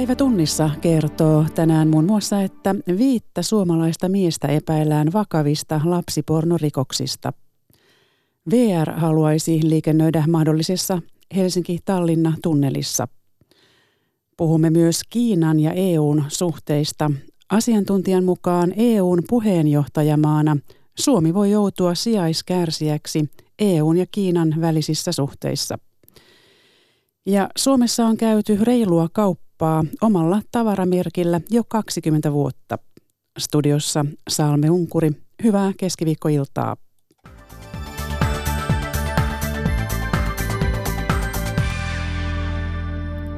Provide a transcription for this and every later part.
Päivä tunnissa kertoo tänään muun muassa, että 5 suomalaista miestä epäillään vakavista lapsipornorikoksista. VR haluaisi liikennöidä mahdollisessa Helsinki-Tallinna-tunnelissa. Puhumme myös Kiinan ja EUn suhteista. Asiantuntijan mukaan EUn puheenjohtajamaana Suomi voi joutua sijaiskärsijäksi EUn ja Kiinan välisissä suhteissa. Ja Suomessa on käyty reilua kauppaa omalla tavaramerkillä jo 20 vuotta. Studiossa Salme Unkuri, hyvää keskiviikkoiltaa.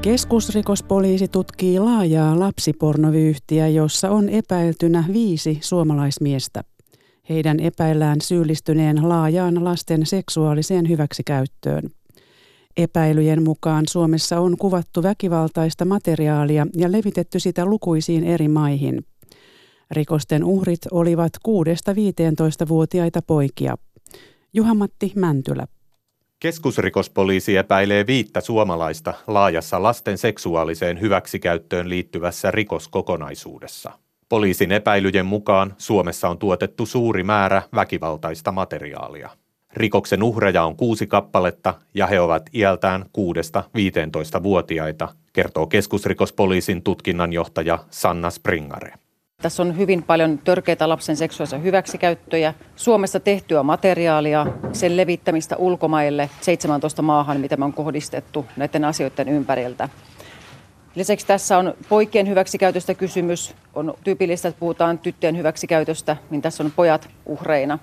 Keskusrikospoliisi tutkii laajaa lapsipornovyyhtiä, jossa on epäiltynä 5 suomalaismiestä. Heidän epäillään syyllistyneen laajaan lasten seksuaaliseen hyväksikäyttöön. Epäilyjen mukaan Suomessa on kuvattu väkivaltaista materiaalia ja levitetty sitä lukuisiin eri maihin. Rikosten uhrit olivat 6–15-vuotiaita poikia. Juha-Matti Mäntylä. Keskusrikospoliisi epäilee 5 suomalaista laajassa lasten seksuaaliseen hyväksikäyttöön liittyvässä rikoskokonaisuudessa. Poliisin epäilyjen mukaan Suomessa on tuotettu suuri määrä väkivaltaista materiaalia. Rikoksen uhreja on 6 kappaletta ja he ovat iältään 6–15-vuotiaita, kertoo keskusrikospoliisin tutkinnanjohtaja Sanna Springare. Tässä on hyvin paljon törkeitä lapsen seksuaalisia hyväksikäyttöjä, Suomessa tehtyä materiaalia, sen levittämistä ulkomaille, 17 maahan, mitä me on kohdistettu näiden asioiden ympäriltä. Lisäksi tässä on poikien hyväksikäytöstä kysymys. On tyypillistä, että puhutaan tyttöjen hyväksikäytöstä, niin tässä on pojat uhreina.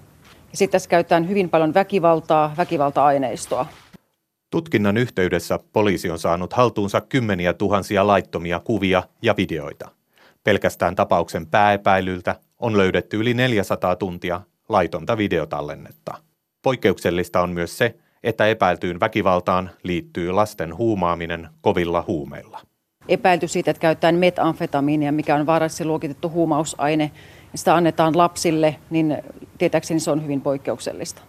Ja sitten tässä käytetään hyvin paljon väkivaltaa, väkivalta-aineistoa. Tutkinnan yhteydessä poliisi on saanut haltuunsa kymmeniä tuhansia laittomia kuvia ja videoita. Pelkästään tapauksen pääepäilyltä on löydetty yli 400 tuntia laitonta videotallennetta. Poikkeuksellista on myös se, että epäiltyyn väkivaltaan liittyy lasten huumaaminen kovilla huumeilla. Epäilty siitä, että käytetään metamfetamiinia, mikä on vaarallisesti luokitettu huumausaine, ja sitä annetaan lapsille, niin tietääkseni se on hyvin poikkeuksellista.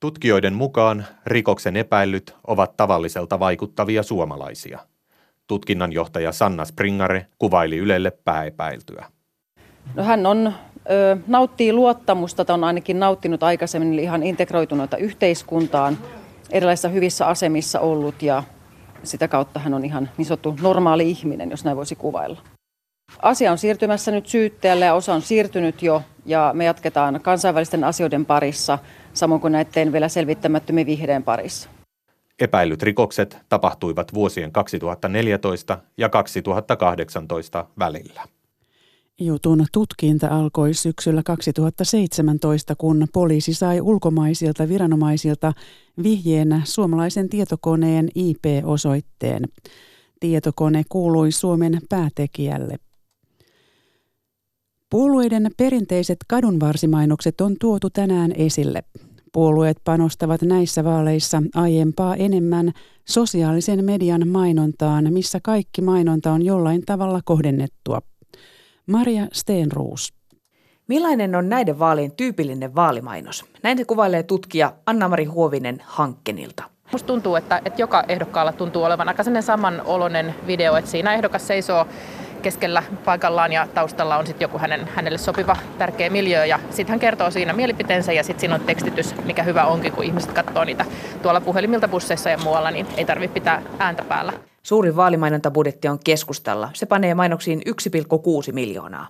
Tutkijoiden mukaan rikoksen epäillyt ovat tavalliselta vaikuttavia suomalaisia. Tutkinnanjohtaja Sanna Springare kuvaili Ylelle pääepäiltyä. No hän nauttii luottamusta, tai on ainakin nauttinut aikaisemmin, eli ihan integroituneita yhteiskuntaan, erilaisissa hyvissä asemissa ollut, ja sitä kautta hän on ihan niin sanottu normaali ihminen, jos näin voisi kuvailla. Asia on siirtymässä nyt syyttäjälle ja osa on siirtynyt jo, ja me jatketaan kansainvälisten asioiden parissa, samoin kuin näiden vielä selvittämättömien vihreän parissa. Epäillyt rikokset tapahtuivat vuosien 2014 ja 2018 välillä. Jutun tutkinta alkoi syksyllä 2017, kun poliisi sai ulkomaisilta viranomaisilta vihjeenä suomalaisen tietokoneen IP-osoitteen. Tietokone kuului Suomen päätekijälle. Puolueiden perinteiset kadunvarsimainokset on tuotu tänään esille. Puolueet panostavat näissä vaaleissa aiempaa enemmän sosiaalisen median mainontaan, missä kaikki mainonta on jollain tavalla kohdennettua. Maria Steenroos. Millainen on näiden vaalien tyypillinen vaalimainos? Näin se kuvailee tutkija Anna-Mari Huovinen Hankkenilta. Musta tuntuu, että joka ehdokkaalla tuntuu olevan aika sellainen samanoloinen video, että siinä ehdokas seisoo keskellä paikallaan ja taustalla on sitten joku hänelle sopiva tärkeä miljöö ja sitten hän kertoo siinä mielipiteensä ja sitten siinä on tekstitys, mikä hyvä onkin, kun ihmiset katsoo niitä tuolla puhelimilta, busseissa ja muualla, niin ei tarvitse pitää ääntä päällä. Suurin vaalimainontabudjetti on keskustalla. Se panee mainoksiin 1,6 miljoonaa.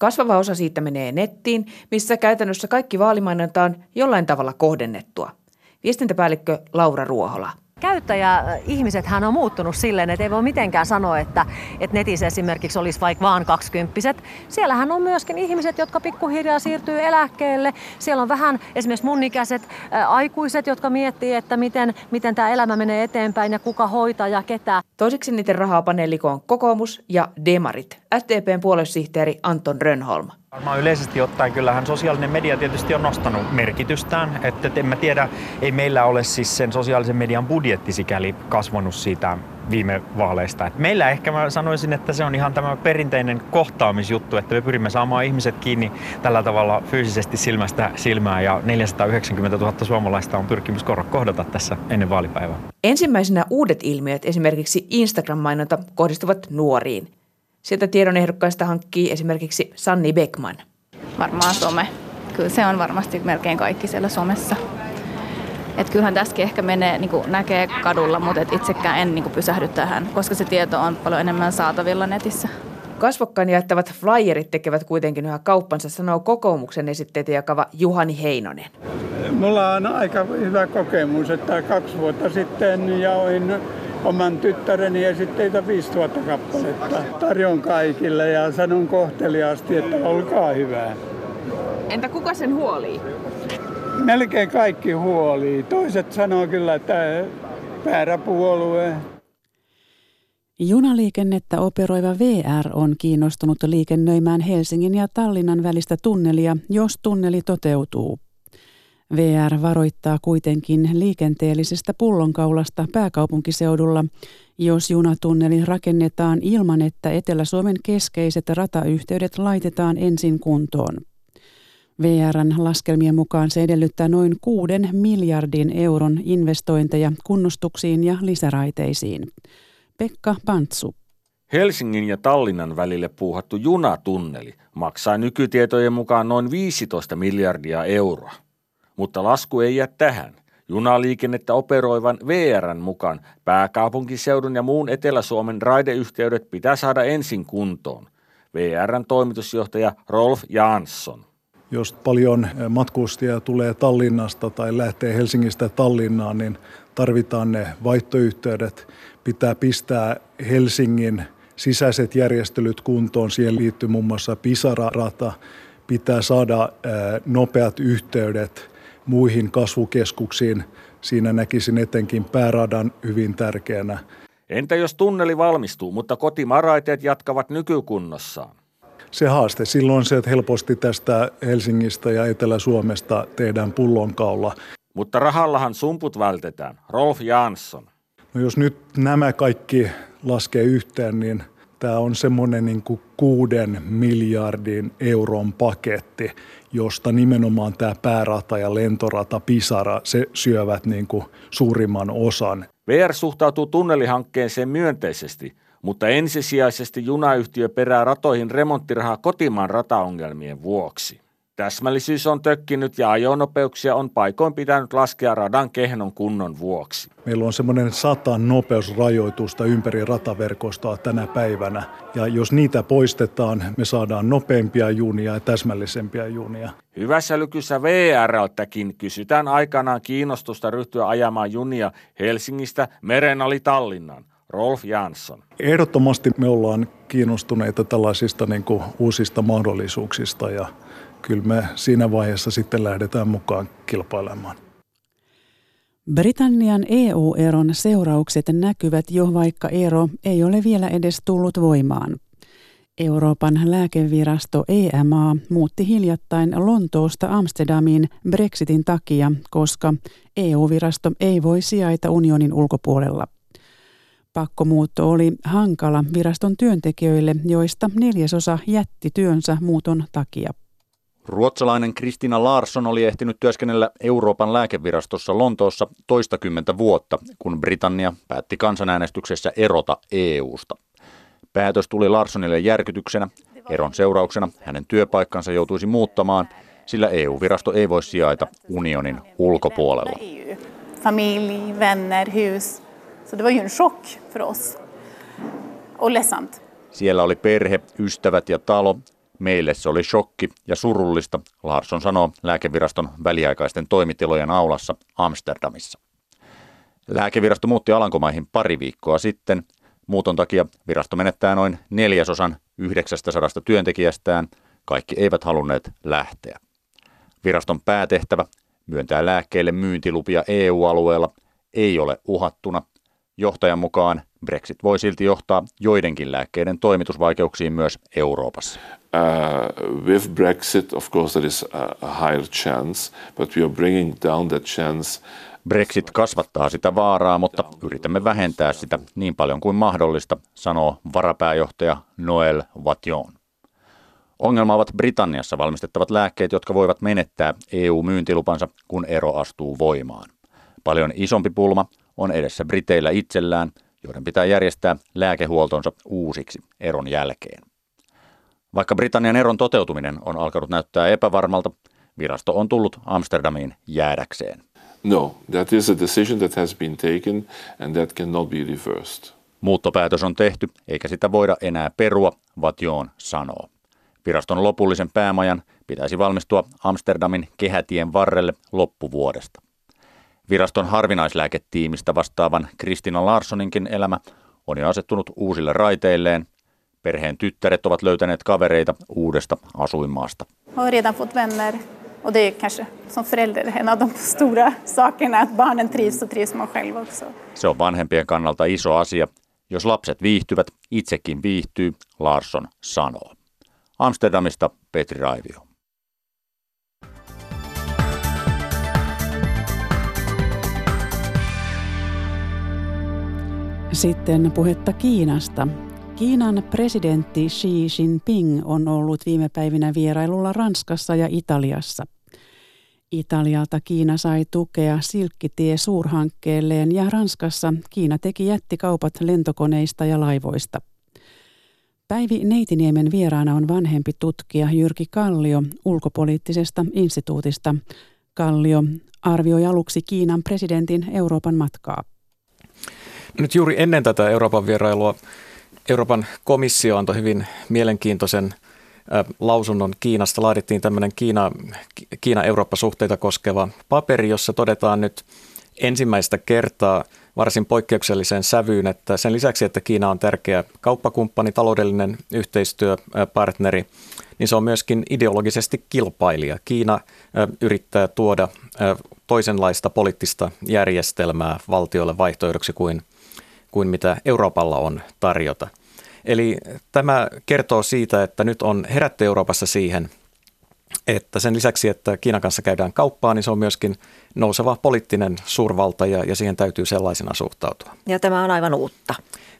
Kasvava osa siitä menee nettiin, missä käytännössä kaikki vaalimainonta on jollain tavalla kohdennettua. Viestintäpäällikkö Laura Ruohola. Käyttäjäihmisethän on muuttunut silleen, että ei voi mitenkään sanoa, että netissä esimerkiksi olisi vaikka vaan 20-vuotiaat. Siellähän on myöskin ihmiset, jotka pikkuhiljaa siirtyy eläkkeelle. Siellä on vähän esimerkiksi mun ikäiset aikuiset, jotka miettii, että miten tämä elämä menee eteenpäin ja kuka hoitaa ja ketä. Toiseksi niiden rahaa panee likoon kokoomus ja demarit. SDPn puoluesihteeri Anton Rönholm. Varmaan yleisesti ottaen kyllähän sosiaalinen media tietysti on nostanut merkitystään, että en mä tiedä, ei meillä ole siis sen sosiaalisen median budjetti sikäli kasvanut siitä viime vaaleista. Et meillä ehkä mä sanoisin, että se on ihan tämä perinteinen kohtaamisjuttu, että me pyrimme saamaan ihmiset kiinni tällä tavalla fyysisesti silmästä silmään ja 490 000 suomalaista on pyrkimys kohdata tässä ennen vaalipäivää. Ensimmäisenä uudet ilmiöt, esimerkiksi Instagram-mainonta, kohdistuvat nuoriin. Sieltä tiedonehdokkaaista hankkii esimerkiksi Sanni Beckman. Varmaan some. Kyllä se on varmasti melkein kaikki siellä somessa. Et kyllähän tässäkin ehkä menee, niin kuin näkee kadulla, mutta et itsekään en niin kuin pysähdy tähän, koska se tieto on paljon enemmän saatavilla netissä. Kasvokkain jaettavat flyerit tekevät kuitenkin yhä kauppansa, sanoo kokoomuksen esitteitä jakava Juhani Heinonen. Mulla on aika hyvä kokemus, että 2 vuotta sitten jaoin oman tyttäreni esitteitä 5 000 kappaletta. Tarjon kaikille ja sanon kohteliaasti, että olkaa hyvää. Entä kuka sen huolii? Melkein kaikki huolii. Toiset sanoo kyllä, että väärä puolue. Junaliikennettä operoiva VR on kiinnostunut liikennöimään Helsingin ja Tallinnan välistä tunnelia, jos tunneli toteutuu. VR varoittaa kuitenkin liikenteellisestä pullonkaulasta pääkaupunkiseudulla, jos junatunneli rakennetaan ilman, että Etelä-Suomen keskeiset ratayhteydet laitetaan ensin kuntoon. VR:n laskelmien mukaan se edellyttää noin 6 miljardin euron investointeja kunnostuksiin ja lisäraiteisiin. Pekka Pantsu. Helsingin ja Tallinnan välille puuhattu junatunneli maksaa nykytietojen mukaan noin 15 miljardia euroa. Mutta lasku ei jää tähän. Junaliikennettä operoivan VR:n mukaan pääkaupunkiseudun ja muun Etelä-Suomen raideyhteydet pitää saada ensin kuntoon. VR:n toimitusjohtaja Rolf Jansson. Jos paljon matkustajia tulee Tallinnasta tai lähtee Helsingistä Tallinnaan, niin tarvitaan ne vaihtoyhteydet. Pitää pistää Helsingin sisäiset järjestelyt kuntoon. Siihen liittyy muun muassa Pisara-rata. Pitää saada nopeat yhteydet muihin kasvukeskuksiin. Siinä näkisin etenkin pääradan hyvin tärkeänä. Entä jos tunneli valmistuu, mutta kotimaaraiteet jatkavat nykykunnossaan? Se haaste silloin on se, että helposti tästä Helsingistä ja Etelä-Suomesta tehdään pullonkaula. Mutta rahallahan sumput vältetään. Rolf Jansson. No jos nyt nämä kaikki laskee yhteen, niin tämä on semmoinen niin kuin 6 miljardin euron paketti, josta nimenomaan tämä päärata ja lentorata Pisara se syövät niin kuin suurimman osan. VR suhtautuu tunnelihankkeeseen myönteisesti, mutta ensisijaisesti junayhtiö perää ratoihin remonttirahaa kotimaan rataongelmien vuoksi. Täsmällisyys on tökkinyt ja ajonopeuksia on paikoin pitänyt laskea radan kehnon kunnon vuoksi. Meillä on semmoinen 100 nopeusrajoitusta ympäri rataverkostoa tänä päivänä. Ja jos niitä poistetaan, me saadaan nopeampia junia ja täsmällisempiä junia. Hyvässä lykyssä VR:ltäkin kysytään aikanaan kiinnostusta ryhtyä ajamaan junia Helsingistä meren ali Tallinnaan. Rolf Jansson. Ehdottomasti me ollaan kiinnostuneita tällaisista niin kuin uusista mahdollisuuksista ja kyllä me siinä vaiheessa sitten lähdetään mukaan kilpailemaan. Britannian EU-eron seuraukset näkyvät jo, vaikka ero ei ole vielä edes tullut voimaan. Euroopan lääkevirasto EMA muutti hiljattain Lontoosta Amsterdamiin Brexitin takia, koska EU-virasto ei voi sijaita unionin ulkopuolella. Pakkomuutto oli hankala viraston työntekijöille, joista 4/4 jätti työnsä muuton takia. Ruotsalainen Kristina Larsson oli ehtinyt työskennellä Euroopan lääkevirastossa Lontoossa toistakymmentä vuotta, kun Britannia päätti kansanäänestyksessä erota EU:sta. Päätös tuli Larssonille järkytyksenä. Eron seurauksena hänen työpaikkansa joutuisi muuttamaan, sillä EU-virasto ei voi sijaita unionin ulkopuolella. Familj, vänner, hus. Så det var ju en chock för oss. Och ledsamt. Siellä oli perhe, ystävät ja talo. Meille se oli shokki ja surullista, Larsson sanoo lääkeviraston väliaikaisten toimitilojen aulassa Amsterdamissa. Lääkevirasto muutti Alankomaihin pari viikkoa sitten. Muuton takia virasto menettää noin 4/4 900 työntekijästään. Kaikki eivät halunneet lähteä. Viraston päätehtävä myöntää lääkkeille myyntilupia EU-alueella ei ole uhattuna. Johtajan mukaan Brexit voi silti johtaa joidenkin lääkkeiden toimitusvaikeuksiin myös Euroopassa. With Brexit, of course, there is a higher chance, but we are bringing down that chance. Brexit kasvattaa sitä vaaraa, mutta yritämme vähentää sitä niin paljon kuin mahdollista, sanoo varapääjohtaja Noël Wathion. Ongelma ovat Britanniassa valmistettavat lääkkeet, jotka voivat menettää EU-myyntilupansa, kun ero astuu voimaan. Paljon isompi pulma on edessä Briteillä itsellään, joiden pitää järjestää lääkehuoltonsa uusiksi eron jälkeen. Vaikka Britannian eron toteutuminen on alkanut näyttää epävarmalta, virasto on tullut Amsterdamiin jäädäkseen. No, that is a decision that has been taken and that cannot be reversed. Muuttopäätös on tehty, eikä sitä voida enää perua, Wathion sanoo. Viraston lopullisen päämajan pitäisi valmistua Amsterdamin kehätien varrelle loppuvuodesta. Viraston harvinaislääketiimistä vastaavan Kristina Larssoninkin elämä on jo asettunut uusille raiteilleen. Perheen tyttäret ovat löytäneet kavereita uudesta asuinmaasta. Har redan fått vänner och det är kanske som förälder en av de stora sakerna att barnen trivs och trivs man själv också. Se on vanhempien kannalta iso asia. Jos lapset viihtyvät, itsekin viihtyy, Larsson sanoo. Amsterdamista Petri Raivio. Sitten puhetta Kiinasta. Kiinan presidentti Xi Jinping on ollut viime päivinä vierailulla Ranskassa ja Italiassa. Italialta Kiina sai tukea Silkkitie suurhankkeelleen ja Ranskassa Kiina teki jättikaupat lentokoneista ja laivoista. Päivi Neitiniemen vieraana on vanhempi tutkija Jyrki Kallio ulkopoliittisesta instituutista. Kallio arvioi aluksi Kiinan presidentin Euroopan matkaa. Nyt juuri ennen tätä Euroopan vierailua Euroopan komissio antoi hyvin mielenkiintoisen lausunnon Kiinasta. Laadittiin tämmöinen Kiina-Eurooppa-suhteita koskeva paperi, jossa todetaan nyt ensimmäistä kertaa varsin poikkeukselliseen sävyyn, että sen lisäksi, että Kiina on tärkeä kauppakumppani, taloudellinen yhteistyöpartneri, niin se on myöskin ideologisesti kilpailija. Kiina yrittää tuoda toisenlaista poliittista järjestelmää valtioille vaihtoehdoksi kuin mitä Euroopalla on tarjota. Eli tämä kertoo siitä, että nyt on herätty Euroopassa siihen, että sen lisäksi, että Kiinan kanssa käydään kauppaa, niin se on myöskin nouseva poliittinen suurvalta ja siihen täytyy sellaisena suhtautua. Ja tämä on aivan uutta.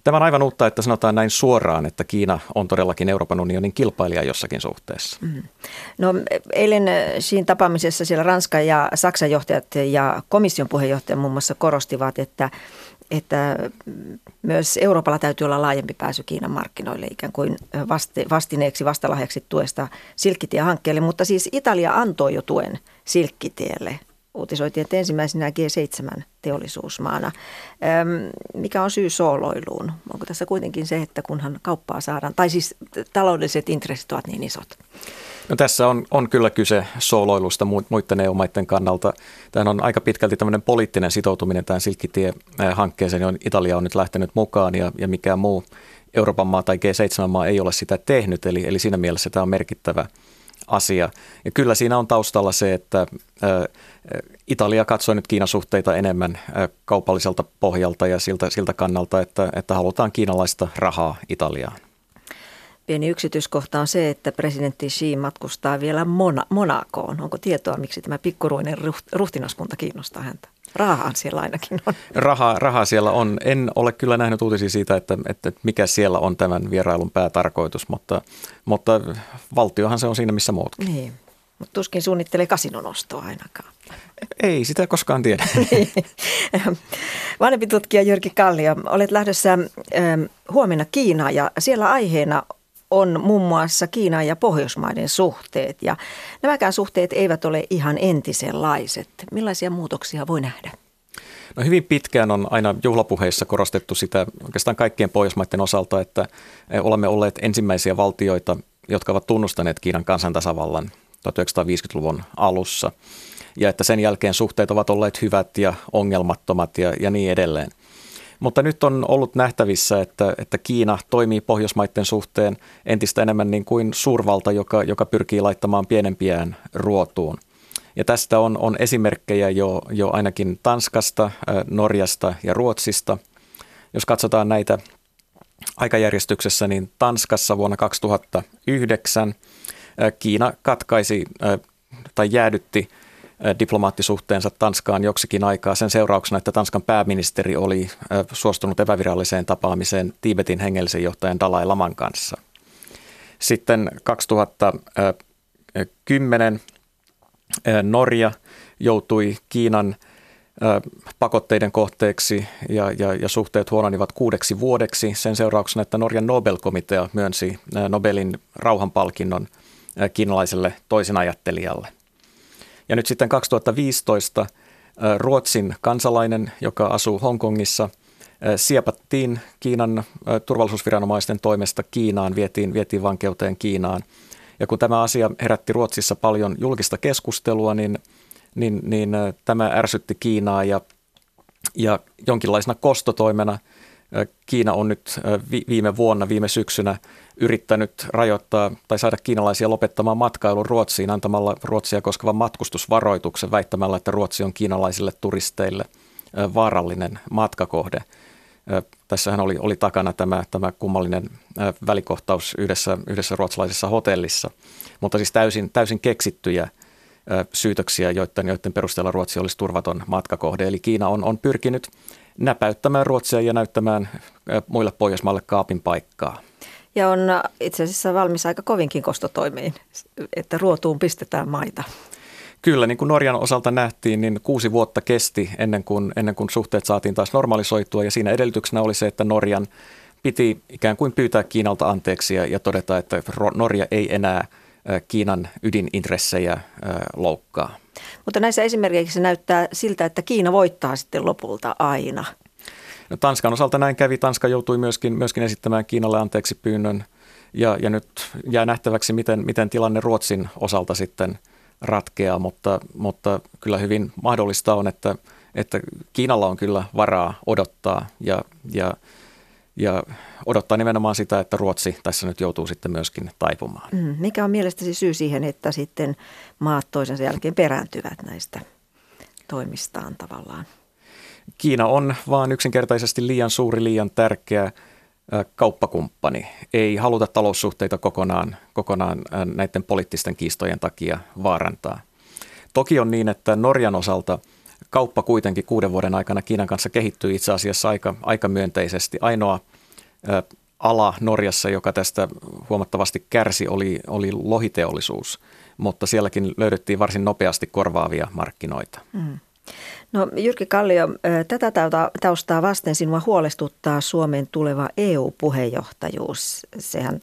Tämä on aivan uutta, että sanotaan näin suoraan, että Kiina on todellakin Euroopan unionin kilpailija jossakin suhteessa. Mm. No eilen siinä tapaamisessa siellä Ranskan ja Saksan johtajat ja komission puheenjohtaja muun muassa korostivat, että myös Euroopalla täytyy olla laajempi pääsy Kiinan markkinoille ikään kuin vastalahjaksi tuesta Silkkitie-hankkeelle, mutta siis Italia antoi jo tuen Silkkitielle. Uutisoitiin, että ensimmäisenä G7-teollisuusmaana. Mikä on syy sooloiluun? Onko tässä kuitenkin se, että kunhan kauppaa saadaan, tai siis taloudelliset intressit ovat niin isot? No tässä on kyllä kyse sooloilusta muiden EU-maiden kannalta. Tämä on aika pitkälti tämmöinen poliittinen sitoutuminen tähän Silkkitie-hankkeeseen, johon Italia on nyt lähtenyt mukaan ja mikään muu Euroopan maa tai G7-maa ei ole sitä tehnyt. Eli siinä mielessä tämä on merkittävä asia. Ja kyllä siinä on taustalla se, että Italia katsoi nyt Kiinan suhteita enemmän kaupalliselta pohjalta ja siltä kannalta, että halutaan kiinalaista rahaa Italiaan. Pieni yksityiskohta on se, että presidentti Xi matkustaa vielä Monakoon. Onko tietoa, miksi tämä pikkuruinen ruhtinaskunta kiinnostaa häntä? Rahaan siellä ainakin on. Rahaa siellä on. En ole kyllä nähnyt uutisia siitä, että mikä siellä on tämän vierailun päätarkoitus, mutta valtiohan se on siinä, missä muutkin. Niin, mutta tuskin suunnittelee kasinon ostoa ainakaan. Ei sitä koskaan tiedä. Vanhempi tutkija Jyrki Kallio, olet lähdössä huomenna Kiinaan ja siellä aiheena on muun muassa Kiinan ja Pohjoismaiden suhteet ja nämäkään suhteet eivät ole ihan entisenlaiset. Millaisia muutoksia voi nähdä? No hyvin pitkään on aina juhlapuheissa korostettu sitä oikeastaan kaikkien Pohjoismaiden osalta, että olemme olleet ensimmäisiä valtioita, jotka ovat tunnustaneet Kiinan kansantasavallan 1950-luvun alussa ja että sen jälkeen suhteet ovat olleet hyvät ja ongelmattomat ja niin edelleen. Mutta nyt on ollut nähtävissä, että Kiina toimii Pohjoismaiden suhteen entistä enemmän niin kuin suurvalta, joka pyrkii laittamaan pienempiään ruotuun. Ja tästä on esimerkkejä jo ainakin Tanskasta, Norjasta ja Ruotsista. Jos katsotaan näitä aikajärjestyksessä, niin Tanskassa vuonna 2009 Kiina katkaisi tai jäädytti diplomaattisuhteensa Tanskaan joksikin aikaa sen seurauksena, että Tanskan pääministeri oli suostunut epäviralliseen tapaamiseen Tiibetin hengellisen johtajan Dalai Laman kanssa. Sitten 2010 Norja joutui Kiinan pakotteiden kohteeksi ja suhteet huononivat 6 vuodeksi sen seurauksena, että Norjan Nobelkomitea myönsi Nobelin rauhanpalkinnon kiinalaiselle toisinajattelijalle. Ja nyt sitten 2015 Ruotsin kansalainen, joka asuu Hongkongissa, siepattiin Kiinan turvallisuusviranomaisten toimesta Kiinaan, vietiin vankeuteen Kiinaan. Ja kun tämä asia herätti Ruotsissa paljon julkista keskustelua, niin tämä ärsytti Kiinaa ja jonkinlaisena kostotoimena Kiina on nyt viime syksynä yrittänyt rajoittaa tai saada kiinalaisia lopettamaan matkailun Ruotsiin antamalla Ruotsia koskevan matkustusvaroituksen väittämällä, että Ruotsi on kiinalaisille turisteille vaarallinen matkakohde. Tässähän oli takana tämä kummallinen välikohtaus yhdessä ruotsalaisessa hotellissa, mutta siis täysin keksittyjä syytöksiä, joiden perusteella Ruotsi olisi turvaton matkakohde. Eli Kiina on pyrkinyt näpäyttämään Ruotsia ja näyttämään muille Pohjoismaille kaapin paikkaa. Ja on itse asiassa valmis aika kovinkin kostotoimiin, että ruotuun pistetään maita. Kyllä, niin kuin Norjan osalta nähtiin, niin 6 vuotta kesti ennen kuin suhteet saatiin taas normalisoitua. Ja siinä edellytyksenä oli se, että Norjan piti ikään kuin pyytää Kiinalta anteeksi ja todeta, että Norja ei enää Kiinan ydinintressejä loukkaa. Mutta näissä esimerkiksi näyttää siltä, että Kiina voittaa sitten lopulta aina. No, Tanskan osalta näin kävi. Tanska joutui myöskin esittämään Kiinalle anteeksi pyynnön ja nyt jää nähtäväksi, miten tilanne Ruotsin osalta sitten ratkeaa, mutta kyllä hyvin mahdollista on, että Kiinalla on kyllä varaa odottaa ja odottaa nimenomaan sitä, että Ruotsi tässä nyt joutuu sitten myöskin taipumaan. Mikä on mielestäsi syy siihen, että sitten maat toisensa jälkeen perääntyvät näistä toimistaan tavallaan? Kiina on vaan yksinkertaisesti liian suuri, liian tärkeä kauppakumppani. Ei haluta taloussuhteita kokonaan näiden poliittisten kiistojen takia vaarantaa. Toki on niin, että Norjan osalta kauppa kuitenkin 6 vuoden aikana Kiinan kanssa kehittyy itse asiassa aika myönteisesti. Ainoa ala Norjassa, joka tästä huomattavasti kärsi, oli lohiteollisuus, mutta sielläkin löydettiin varsin nopeasti korvaavia markkinoita. No, Jyrki Kallio, tätä taustaa vasten sinua huolestuttaa Suomen tuleva EU-puheenjohtajuus. Sehän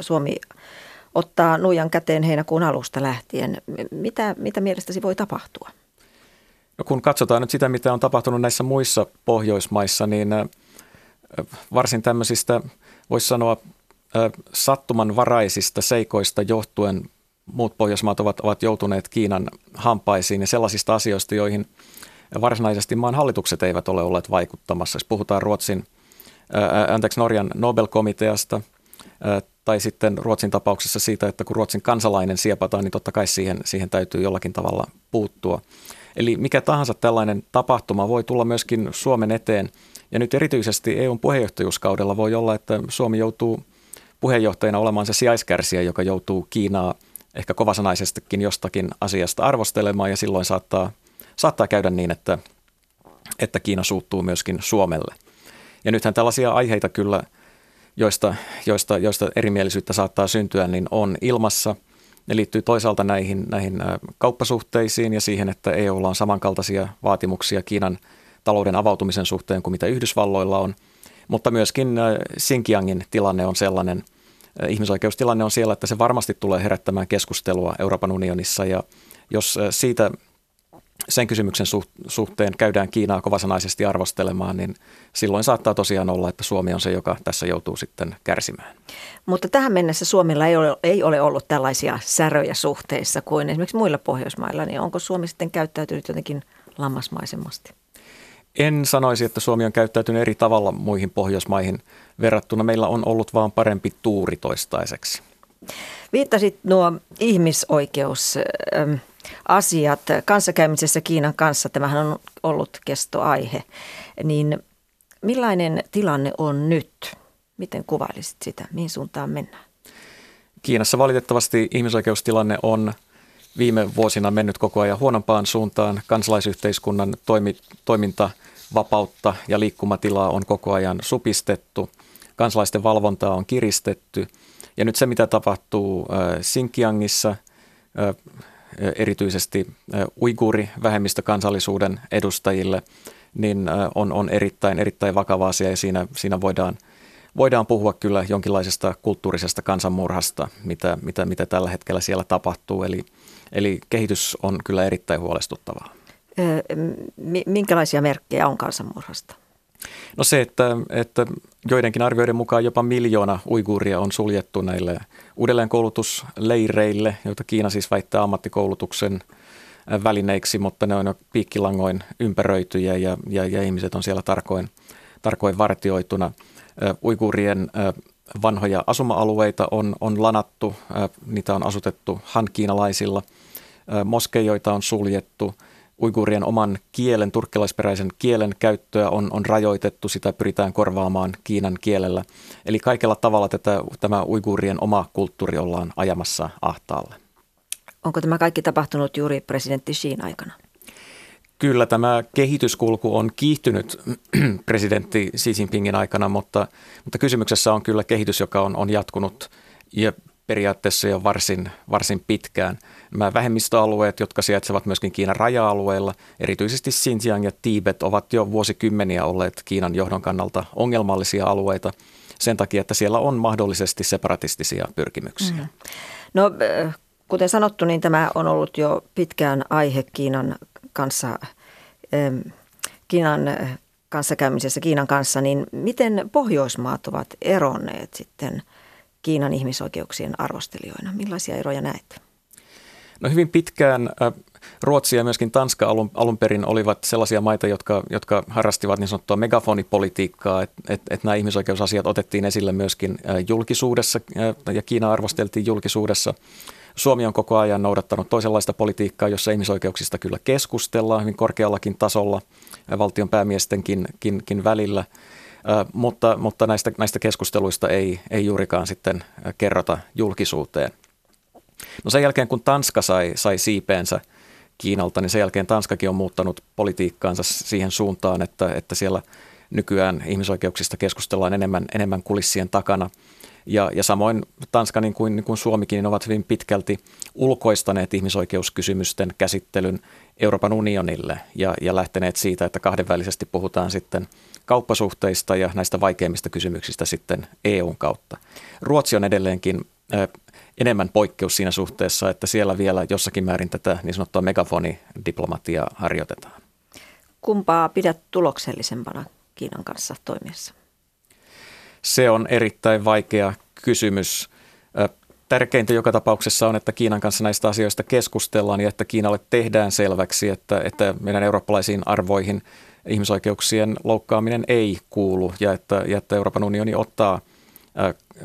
Suomi ottaa nuijan käteen heinäkuun alusta lähtien. Mitä mielestäsi voi tapahtua? No, kun katsotaan nyt sitä, mitä on tapahtunut näissä muissa Pohjoismaissa, niin varsin tämmöisistä, voisi sanoa, sattumanvaraisista seikoista johtuen muut Pohjoismaat ovat joutuneet Kiinan hampaisiin ja sellaisista asioista, joihin varsinaisesti maan hallitukset eivät ole olleet vaikuttamassa. Puhutaan Norjan Nobelkomiteasta tai sitten Ruotsin tapauksessa siitä, että kun Ruotsin kansalainen siepataan, niin totta kai siihen täytyy jollakin tavalla puuttua. Eli mikä tahansa tällainen tapahtuma voi tulla myöskin Suomen eteen. Ja nyt erityisesti EUn puheenjohtajuuskaudella voi olla, että Suomi joutuu puheenjohtajana olemaan se sijaiskärsijä, joka joutuu Kiinaa ehkä kovasanaisestikin jostakin asiasta arvostelemaan ja silloin saattaa käydä niin, että Kiina suuttuu myöskin Suomelle. Ja nythän tällaisia aiheita kyllä, joista erimielisyyttä saattaa syntyä, niin on ilmassa. Ne liittyy toisaalta näihin kauppasuhteisiin ja siihen, että EUlla on samankaltaisia vaatimuksia Kiinan talouden avautumisen suhteen kuin mitä Yhdysvalloilla on. Mutta myöskin Xinjiangin tilanne on sellainen, ihmisoikeustilanne on siellä, että se varmasti tulee herättämään keskustelua Euroopan unionissa. Ja jos siitä sen kysymyksen suhteen käydään Kiinaa kovasanaisesti arvostelemaan, niin silloin saattaa tosiaan olla, että Suomi on se, joka tässä joutuu sitten kärsimään. Mutta tähän mennessä Suomella ei ole ollut tällaisia säröjä suhteissa kuin esimerkiksi muilla Pohjoismailla, niin onko Suomi sitten käyttäytynyt jotenkin lammasmaisemmasti? En sanoisi, että Suomi on käyttäytynyt eri tavalla muihin Pohjoismaihin verrattuna. Meillä on ollut vaan parempi tuuri toistaiseksi. Viittasit nuo ihmisoikeusasiat kanssakäymisessä Kiinan kanssa. Tämähän on ollut kestoaihe. Niin millainen tilanne on nyt? Miten kuvailisit sitä? Mihin suuntaan mennään? Kiinassa valitettavasti ihmisoikeustilanne on viime vuosina mennyt koko ajan huonompaan suuntaan. Kansalaisyhteiskunnan toimintavapautta ja liikkumatilaa on koko ajan supistettu. Kansalaisten valvontaa on kiristetty. Ja nyt se, mitä tapahtuu Xinjiangissa, erityisesti uiguurivähemmistökansallisuuden edustajille, niin on erittäin vakava asia, ja siinä voidaan puhua kyllä jonkinlaisesta kulttuurisesta kansanmurhasta, mitä tällä hetkellä siellä tapahtuu. Eli kehitys on kyllä erittäin huolestuttavaa. Minkälaisia merkkejä on kansanmurhasta? No se, että joidenkin arvioiden mukaan jopa 1 miljoona uiguuria on suljettu näille uudelleenkoulutusleireille, joita Kiina siis väittää ammattikoulutuksen välineiksi, mutta ne on jo piikkilangoin ympäröityjä ja ihmiset on siellä tarkoin vartioituna. Uiguurien vanhoja asuma-alueita on lanattu, niitä on asutettu han-kiinalaisilla, moskeijoita on suljettu. Uiguurien oman kielen, turkkilaisperäisen kielen käyttöä on rajoitettu, sitä pyritään korvaamaan Kiinan kielellä. Eli kaikella tavalla tämä uiguurien oma kulttuuri ollaan ajamassa ahtaalle. Onko tämä kaikki tapahtunut juuri presidentti Xin aikana? Kyllä, tämä kehityskulku on kiihtynyt presidentti Xi Jinpingin aikana, mutta kysymyksessä on kyllä kehitys, joka on jatkunut ja periaatteessa jo varsin pitkään. Nämä vähemmistöalueet, jotka sijaitsevat myöskin Kiinan raja-alueilla, erityisesti Xinjiang ja Tibet, ovat jo vuosikymmeniä olleet Kiinan johdon kannalta ongelmallisia alueita sen takia, että siellä on mahdollisesti separatistisia pyrkimyksiä. Mm-hmm. No, kuten sanottu, niin tämä on ollut jo pitkään aihe Kiinan kanssa, niin miten Pohjoismaat ovat eronneet sitten Kiinan ihmisoikeuksien arvostelijoina? Millaisia eroja näet? No hyvin pitkään Ruotsi ja myöskin Tanska alun perin olivat sellaisia maita, jotka harrastivat niin sanottua megafonipolitiikkaa, että nämä ihmisoikeusasiat otettiin esille myöskin julkisuudessa ja Kiina arvosteltiin julkisuudessa. Suomi on koko ajan noudattanut toisenlaista politiikkaa, jossa ihmisoikeuksista kyllä keskustellaan hyvin korkeallakin tasolla valtion päämiestenkin välillä, mutta näistä keskusteluista ei juurikaan sitten kerrota julkisuuteen. No sen jälkeen, kun Tanska sai siipeensä Kiinalta, niin sen jälkeen Tanskakin on muuttanut politiikkaansa siihen suuntaan, että siellä nykyään ihmisoikeuksista keskustellaan enemmän kulissien takana. Ja samoin Tanska niin kuin Suomikin ovat hyvin pitkälti ulkoistaneet ihmisoikeuskysymysten käsittelyn Euroopan unionille ja lähteneet siitä, että kahdenvälisesti puhutaan sitten kauppasuhteista ja näistä vaikeimmista kysymyksistä sitten EUn kautta. Ruotsi on edelleenkin enemmän poikkeus siinä suhteessa, että siellä vielä jossakin määrin tätä niin sanottua megafondidiplomatiaa harjoitetaan. Kumpaa pidät tuloksellisempana Kiinan kanssa toimiessa? Se on erittäin vaikea kysymys. Tärkeintä joka tapauksessa on, että Kiinan kanssa näistä asioista keskustellaan ja että Kiinalle tehdään selväksi, että meidän eurooppalaisiin arvoihin ihmisoikeuksien loukkaaminen ei kuulu ja että Euroopan unioni ottaa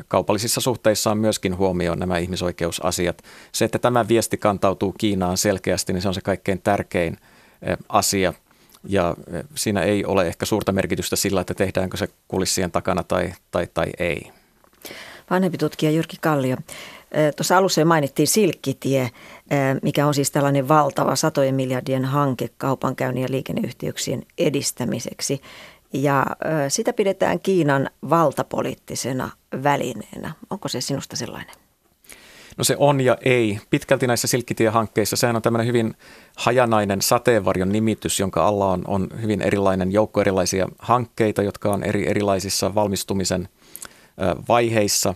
kaupallisissa suhteissaan myöskin huomioon nämä ihmisoikeusasiat. Se, että tämä viesti kantautuu Kiinaan selkeästi, niin se on se kaikkein tärkein asia. Ja siinä ei ole ehkä suurta merkitystä sillä, että tehdäänkö se kulissien takana tai ei. Vanhempi tutkija Jyrki Kallio. Tuossa alussa jo mainittiin Silkkitie, mikä on siis tällainen valtava satojen miljardien hanke kaupankäynnin ja liikenneyhteyksien edistämiseksi. Ja sitä pidetään Kiinan valtapoliittisena välineenä. Onko se sinusta sellainen? No se on ja ei. Pitkälti näissä Silkkitie-hankkeissa sehän on tämmöinen hyvin hajanainen sateenvarjon nimitys, jonka alla on hyvin erilainen joukko erilaisia hankkeita, jotka on erilaisissa valmistumisen vaiheissa.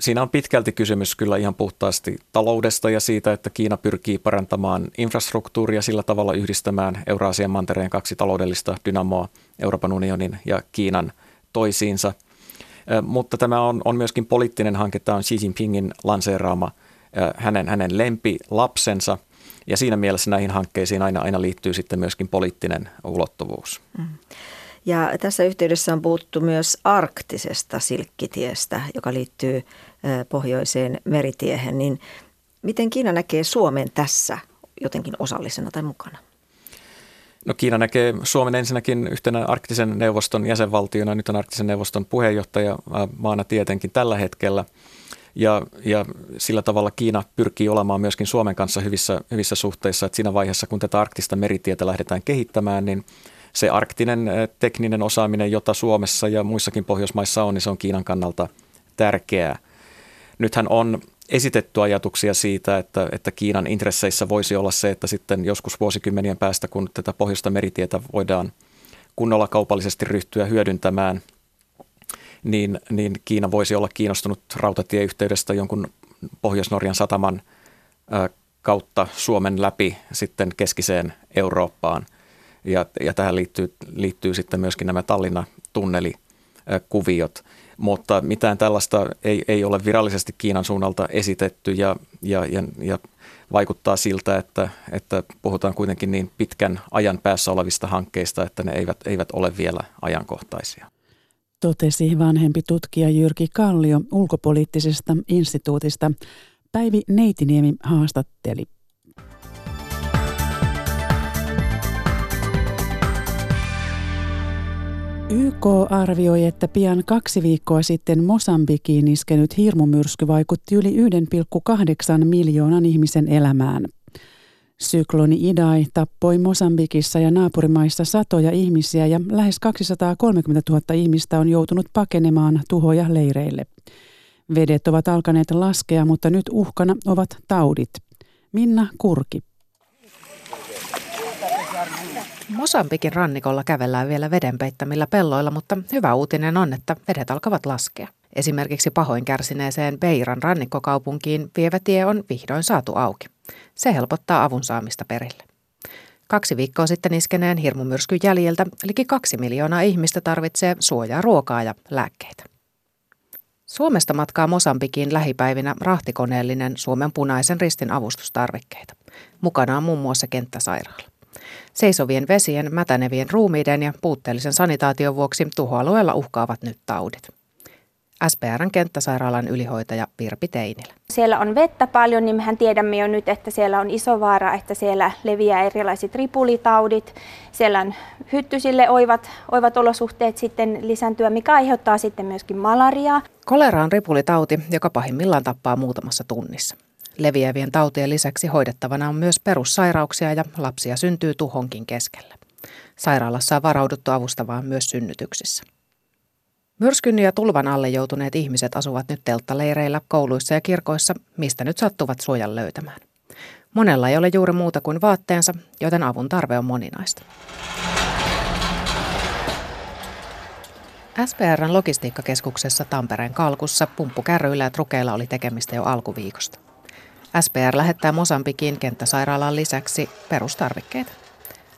Siinä on pitkälti kysymys kyllä ihan puhtaasti taloudesta ja siitä, että Kiina pyrkii parantamaan infrastruktuuria sillä tavalla yhdistämään Euraasian mantereen kaksi taloudellista dynamoa, Euroopan unionin ja Kiinan toisiinsa. Mutta tämä on myöskin poliittinen hanke, tämä on Xi Jinpingin lanseeraama hänen lempilapsensa ja siinä mielessä näihin hankkeisiin aina liittyy sitten myöskin poliittinen ulottuvuus. Ja tässä yhteydessä on puhuttu myös arktisesta silkkitiestä, joka liittyy pohjoiseen meritiehen, niin miten Kiina näkee Suomen tässä jotenkin osallisena tai mukana? No Kiina näkee Suomen ensinnäkin yhtenä arktisen neuvoston jäsenvaltiona, nyt on arktisen neuvoston puheenjohtaja maana tietenkin tällä hetkellä ja sillä tavalla Kiina pyrkii olemaan myöskin Suomen kanssa hyvissä suhteissa, että siinä vaiheessa kun tätä arktista meritietä lähdetään kehittämään, niin se arktinen tekninen osaaminen, jota Suomessa ja muissakin Pohjoismaissa on, niin se on Kiinan kannalta tärkeää. Nythän on esitetty ajatuksia siitä, että Kiinan intresseissä voisi olla se, että sitten joskus vuosikymmenien päästä, kun tätä pohjoista meritietä voidaan kunnolla kaupallisesti ryhtyä hyödyntämään, niin Kiina voisi olla kiinnostunut rautatieyhteydestä jonkun Pohjois-Norjan sataman kautta Suomen läpi sitten keskiseen Eurooppaan. Ja tähän liittyy sitten myöskin nämä Tallinna-tunnelikuviot. Mutta mitään tällaista ei ole virallisesti Kiinan suunnalta esitetty ja vaikuttaa siltä, että puhutaan kuitenkin niin pitkän ajan päässä olevista hankkeista, että ne eivät ole vielä ajankohtaisia. Totesi vanhempi tutkija Jyrki Kallio ulkopoliittisesta instituutista. Päivi Neitiniemi haastatteli. YK arvioi, että pian 2 viikkoa sitten Mosambikiin iskenyt hirmumyrsky vaikutti yli 1,8 miljoonan ihmisen elämään. Sykloni Idai tappoi Mosambikissa ja naapurimaissa satoja ihmisiä ja lähes 230 000 ihmistä on joutunut pakenemaan tuhoja leireille. Vedet ovat alkaneet laskea, mutta nyt uhkana ovat taudit. Minna Kurki. Mosambikin rannikolla kävellään vielä veden peittämillä pelloilla, mutta hyvä uutinen on, että vedet alkavat laskea. Esimerkiksi pahoin kärsineeseen Beiran rannikkokaupunkiin vievä tie on vihdoin saatu auki. Se helpottaa avun saamista perille. 2 viikkoa sitten iskeneen hirmumyrskyn jäljiltä liki 2 miljoonaa ihmistä tarvitsee suojaa, ruokaa ja lääkkeitä. Suomesta matkaa Mosambikiin lähipäivinä rahtikoneellinen Suomen Punaisen Ristin avustustarvikkeita. Mukana on muun muassa kenttäsairaala. Seisovien vesien, mätänevien ruumiiden ja puutteellisen sanitaation vuoksi tuhoalueella uhkaavat nyt taudit. SPR:n kenttäsairaalan ylihoitaja Virpi Teinilä. Siellä on vettä paljon, niin mehän tiedämme jo nyt, että siellä on iso vaara, että siellä leviää erilaiset ripulitaudit. Siellä on hyttysille oivat olosuhteet sitten lisääntyä, mikä aiheuttaa sitten myöskin malariaa. Kolera on ripulitauti, joka pahimmillaan tappaa muutamassa tunnissa. Leviävien tautien lisäksi hoidettavana on myös perussairauksia ja lapsia syntyy tuhonkin keskellä. Sairaalassa on varauduttu avustavaan myös synnytyksissä. Myrskyn ja tulvan alle joutuneet ihmiset asuvat nyt telttaleireillä, kouluissa ja kirkoissa, mistä nyt sattuvat suojan löytämään. Monella ei ole juuri muuta kuin vaatteensa, joten avun tarve on moninaista. SPR:n logistiikkakeskuksessa Tampereen Kalkussa pumppukärryillä ja trukeilla oli tekemistä jo alkuviikosta. SPR lähettää Mosambikiin kenttäsairaalan lisäksi perustarvikkeita.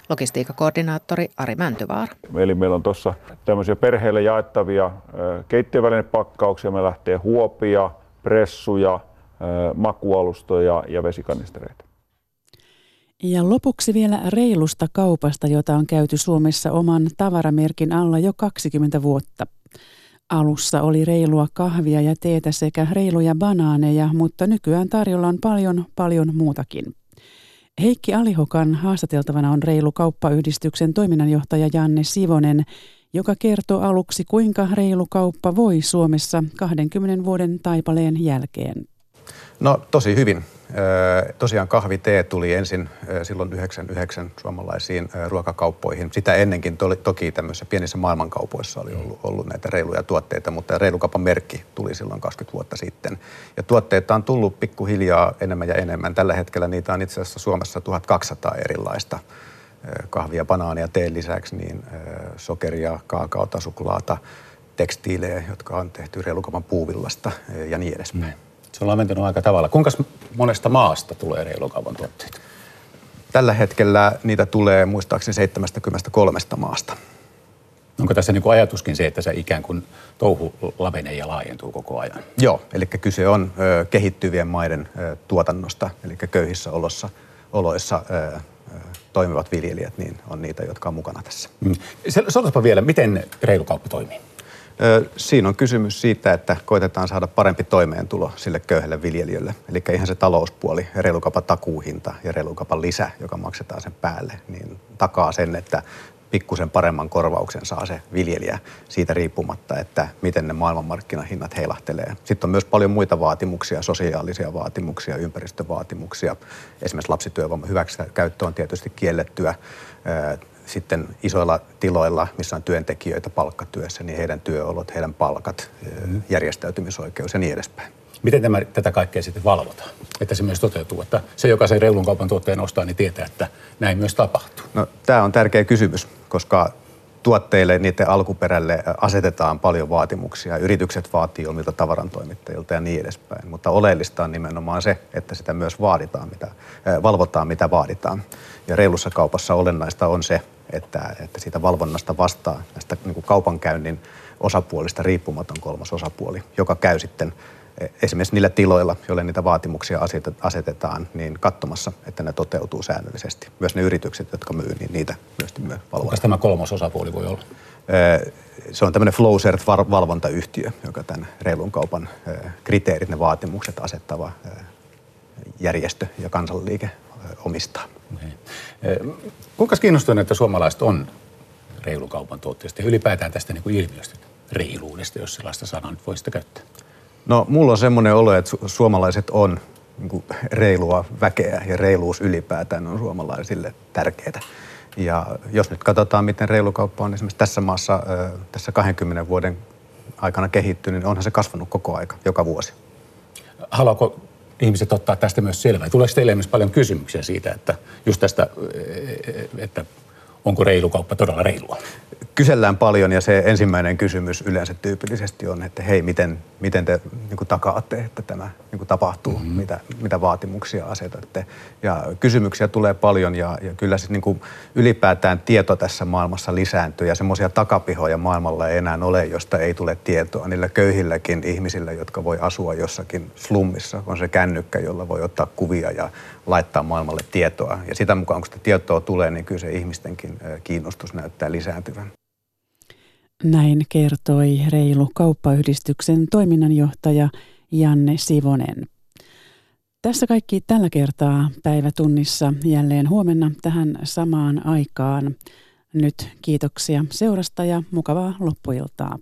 Logistiikkakoordinaattori Ari Mäntyvaara. Eli meillä on tuossa tämmöisiä perheille jaettavia keittiövälinepakkauksia. Me lähtee huopia, pressuja, makualustoja ja vesikanistereita. Ja lopuksi vielä reilusta kaupasta, jota on käyty Suomessa oman tavaramerkin alla jo 20 vuotta. Alussa oli reilua kahvia ja teetä sekä reiluja banaaneja, mutta nykyään tarjolla on paljon, paljon muutakin. Heikki Alihokan haastateltavana on Reilu kauppayhdistyksen toiminnanjohtaja Janne Sivonen, joka kertoo aluksi, kuinka reilu kauppa voi Suomessa 20 vuoden taipaleen jälkeen. No tosi hyvin. Tosiaan kahvitee tuli ensin silloin 99 suomalaisiin ruokakauppoihin. Sitä ennenkin toki tämmöisissä pienissä maailmankaupoissa oli ollut näitä reiluja tuotteita, mutta Reilu kaupan merkki tuli silloin 20 vuotta sitten. Ja tuotteita on tullut pikkuhiljaa enemmän ja enemmän. Tällä hetkellä niitä on itse asiassa Suomessa 1200 erilaista. Kahvia, banaania, teen lisäksi niin sokeria, kaakaota, suklaata, tekstiilejä, jotka on tehty Reilu kaupan puuvillasta ja niin edespäin. Se on lamentunut aika tavalla. Kuinka monesta maasta tulee reilun kaupan tuotteita? Tällä hetkellä niitä tulee muistaakseni 73 maasta. Onko tässä niin kuin ajatuskin se, että se ikään kuin touhu lavenee ja laajentuu koko ajan? Joo, eli kyse on kehittyvien maiden tuotannosta, eli köyhissä oloissa toimivat viljelijät, niin on niitä, jotka on mukana tässä. Sanotaanpa vielä, miten reilu kauppa toimii? Siinä on kysymys siitä, että koitetaan saada parempi toimeentulo sille köyhälle viljelijölle. Eli ihan se talouspuoli, reilu kaupan takuuhinta ja reilu kaupan lisä, joka maksetaan sen päälle, niin takaa sen, että pikkusen paremman korvauksen saa se viljelijä siitä riippumatta, että miten ne maailmanmarkkinahinnat heilahtelee. Sitten on myös paljon muita vaatimuksia, sosiaalisia vaatimuksia, ympäristövaatimuksia. Esimerkiksi lapsityövoiman hyväksikäyttö on tietysti kiellettyä. Sitten isoilla tiloilla, missä on työntekijöitä palkkatyössä, niin heidän työolot, heidän palkat, järjestäytymisoikeus ja niin edespäin. Miten tätä kaikkea sitten valvotaan, että se myös toteutuu? Että se, joka sen reilun kaupan tuotteen ostaa, niin tietää, että näin myös tapahtuu. No, tämä on tärkeä kysymys, koska tuotteille, niiden alkuperälle asetetaan paljon vaatimuksia. Yritykset vaatii omilta tavarantoimittajilta ja niin edespäin. Mutta oleellista on nimenomaan se, että sitä myös vaaditaan, valvotaan, mitä vaaditaan. Ja reilussa kaupassa olennaista on se, että siitä valvonnasta vastaa näistä niin kuin kaupankäynnin osapuolista riippumaton kolmas osapuoli, joka käy sitten esimerkiksi niillä tiloilla, joille niitä vaatimuksia asetetaan, niin katsomassa, että ne toteutuu säännöllisesti. Myös ne yritykset, jotka myy, niin niitä myös valvotaan. Kukas tämä kolmas osapuoli voi olla? Se on tämmöinen Flowcert-valvontayhtiö, joka tämän reilun kaupan kriteerit, ne vaatimukset asettava järjestö ja kansanliike omistaa. Okay. Kuinka kiinnostuneita suomalaiset on reilun kaupan tuotteista ja ylipäätään tästä niin kuin ilmiöstä, reiluudesta, jos sellaista sanaa nyt voi sitä käyttää? No, mulla on semmoinen olo, että suomalaiset on niin kuin reilua väkeä ja reiluus ylipäätään on suomalaisille tärkeää. Ja jos nyt katsotaan, miten reilu kauppa on esimerkiksi tässä maassa tässä 20 vuoden aikana kehittynyt, niin onhan se kasvanut koko aika, joka vuosi. Haluatko ihmiset ottaa tästä myös selvää? Tuleeko teille myös paljon kysymyksiä siitä, että just tästä, että onko reilu kauppa todella reilua? Kysellään paljon ja se ensimmäinen kysymys yleensä tyypillisesti on, että hei, miten te niin kuin takaatte, että tämä niin kuin tapahtuu, mitä vaatimuksia asetatte. Ja kysymyksiä tulee paljon ja kyllä sitten niin ylipäätään tieto tässä maailmassa lisääntyy ja semmoisia takapihoja maailmalla ei enää ole, josta ei tule tietoa. Niillä köyhilläkin ihmisillä, jotka voi asua jossakin slummissa, on se kännykkä, jolla voi ottaa kuvia ja laittaa maailmalle tietoa. Ja sitä mukaan, kun sitä tietoa tulee, niin kyllä se ihmistenkin kiinnostus näyttää lisääntyvän. Näin kertoi Reilu kauppayhdistyksen toiminnanjohtaja Janne Sivonen. Tässä kaikki tällä kertaa Päivätunnissa, jälleen huomenna tähän samaan aikaan. Nyt kiitoksia seurasta ja mukavaa loppuiltaa.